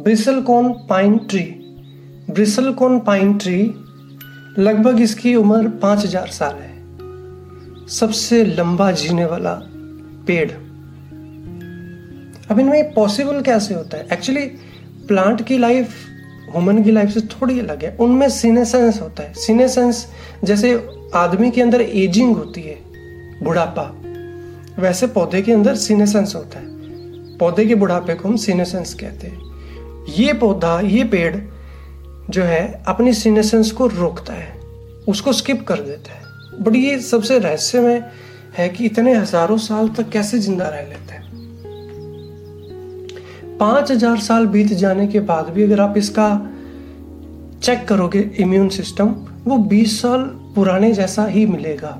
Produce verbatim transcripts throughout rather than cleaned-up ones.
Bristlecone pine tree bristlecone pine tree लगभग इसकी उम्र पाँच हजार साल है। सबसे लंबा जीने वाला पेड़। अब इनमें पॉसिबल कैसे होता है? एक्चुअली प्लांट की लाइफ ह्यूमन की लाइफ से थोड़ी अलग है। उनमें सीनेसेंस होता है। सीनेसेंस जैसे आदमी के अंदर एजिंग होती है, बुढ़ापा, वैसे पौधे के अंदर सीनेसेंस होता है। पौधे के बुढ़ापे को हम सीनेसेंस कहते हैं। ये पौधा ये पेड़ जो है अपनी सीनेसेंस को रोकता है, उसको स्किप कर देता है। बट ये सबसे रहस्यमय है कि इतने हजारों साल तक कैसे जिंदा रह लेता है। पांच हजार साल बीत जाने के बाद भी अगर आप इसका चेक करोगे इम्यून सिस्टम, वो बीस साल पुराने जैसा ही मिलेगा।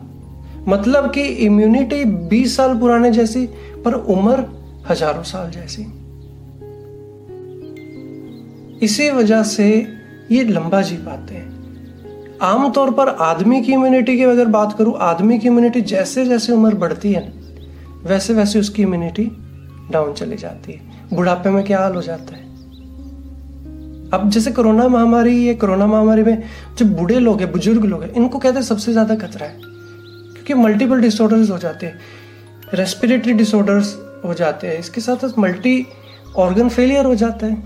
मतलब कि इम्यूनिटी बीस साल पुराने जैसी, पर उम्र हजारों साल जैसी। इसी वजह से ये लंबा जी पाते हैं। आमतौर पर आदमी की इम्यूनिटी की अगर बात करूँ, आदमी की इम्यूनिटी जैसे जैसे उम्र बढ़ती है ना, वैसे वैसे उसकी इम्यूनिटी डाउन चली जाती है। बुढ़ापे में क्या हाल हो जाता है। अब जैसे कोरोना महामारी है, कोरोना महामारी में जो बूढ़े लोग हैं, बुजुर्ग लोग हैं, इनको कहते हैं सबसे ज़्यादा खतरा है, क्योंकि मल्टीपल डिसऑर्डर्स हो जाते हैं, रेस्पिरेटरी डिसऑर्डर्स हो जाते हैं, इसके साथ साथ मल्टी ऑर्गन फेलियर हो जाता है,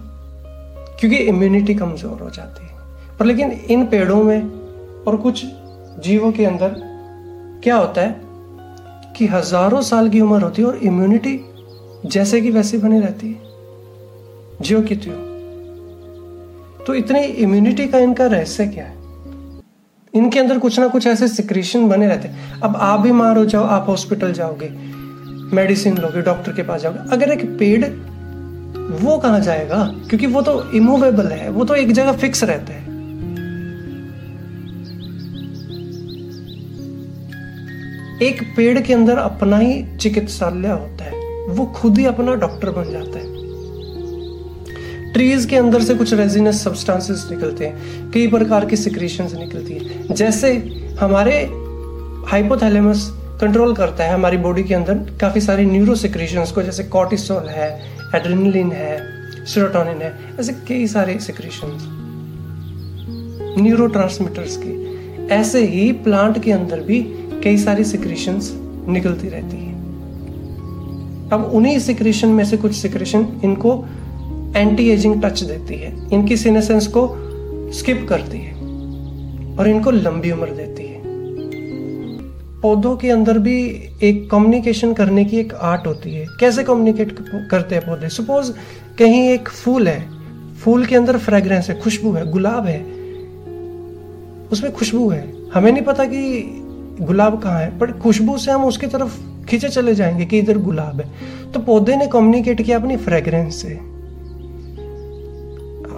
क्योंकि इम्यूनिटी कमज़ोर हो जाती है। पर लेकिन इन पेड़ों में और कुछ जीवों के अंदर क्या होता है कि हज़ारों साल की उम्र होती है और इम्यूनिटी जैसे की वैसी बनी रहती है, ज्यों की त्यों। तो इतनी इम्यूनिटी का इनका रहस्य क्या है? इनके अंदर कुछ ना कुछ ऐसे सिक्रीशन बने रहते हैं। अब आप बीमार हो जाओ, आप हॉस्पिटल जाओगे, मेडिसिन लोगे, डॉक्टर के पास जाओगे, अगर एक पेड़ वो कहाँ जाएगा? क्योंकि वो तो इमूवेबल है, वो तो एक जगह फिक्स रहता है। एक पेड़ के अंदर अपना ही चिकित्सालय होता है, वो खुद ही अपना डॉक्टर बन जाता है। ट्रीज के अंदर से कुछ रेजिनस सब्सटेंसेस निकलते हैं, कई प्रकार की सिक्रीशंस निकलती है। जैसे हमारे हाइपोथैलेमस कंट्रोल करता है हमारी बॉडी के अंदर काफ़ी सारी न्यूरो सिक्रीशंस को, जैसे कॉटेस्ट्रोल है, एड्रेनलिन है, सेरोटोनिन है, ऐसे कई सारे सिक्रीशंस न्यूरो ट्रांसमीटर्स की। ऐसे ही प्लांट के अंदर भी कई सारी सिक्रीशंस निकलती रहती है। अब उन्हीं सिक्रीशन में से कुछ सिक्रीशन इनको एंटी एजिंग टच देती है, इनकी सीनेसेंस को स्किप करती है और इनको लंबी उम्र देती है। पौधों के अंदर भी एक कम्युनिकेशन करने की एक आर्ट होती है। कैसे कम्युनिकेट करते हैं पौधे? सपोज कहीं एक फूल है, फूल के अंदर फ्रेगरेंस है, खुशबू है, गुलाब है, उसमें खुशबू है। हमें नहीं पता कि गुलाब कहाँ है, पर खुशबू से हम उसकी तरफ खींचे चले जाएंगे कि इधर गुलाब है। तो पौधे ने कम्युनिकेट किया अपनी फ्रेगरेंस से।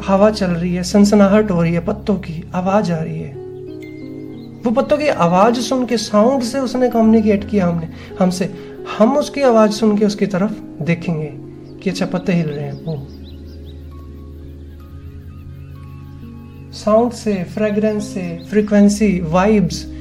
हवा चल रही है, सनसनाहट हो रही है, पत्तों की आवाज आ रही है, वो पत्तों की आवाज सुन के, साउंड से उसने कम्युनिकेट किया हमने हमसे हम उसकी आवाज सुन के उसकी तरफ देखेंगे कि अच्छा पत्ते हिल रहे हैं। वो साउंड से, फ्रेगरेंस से, फ्रीक्वेंसी, वाइब्स,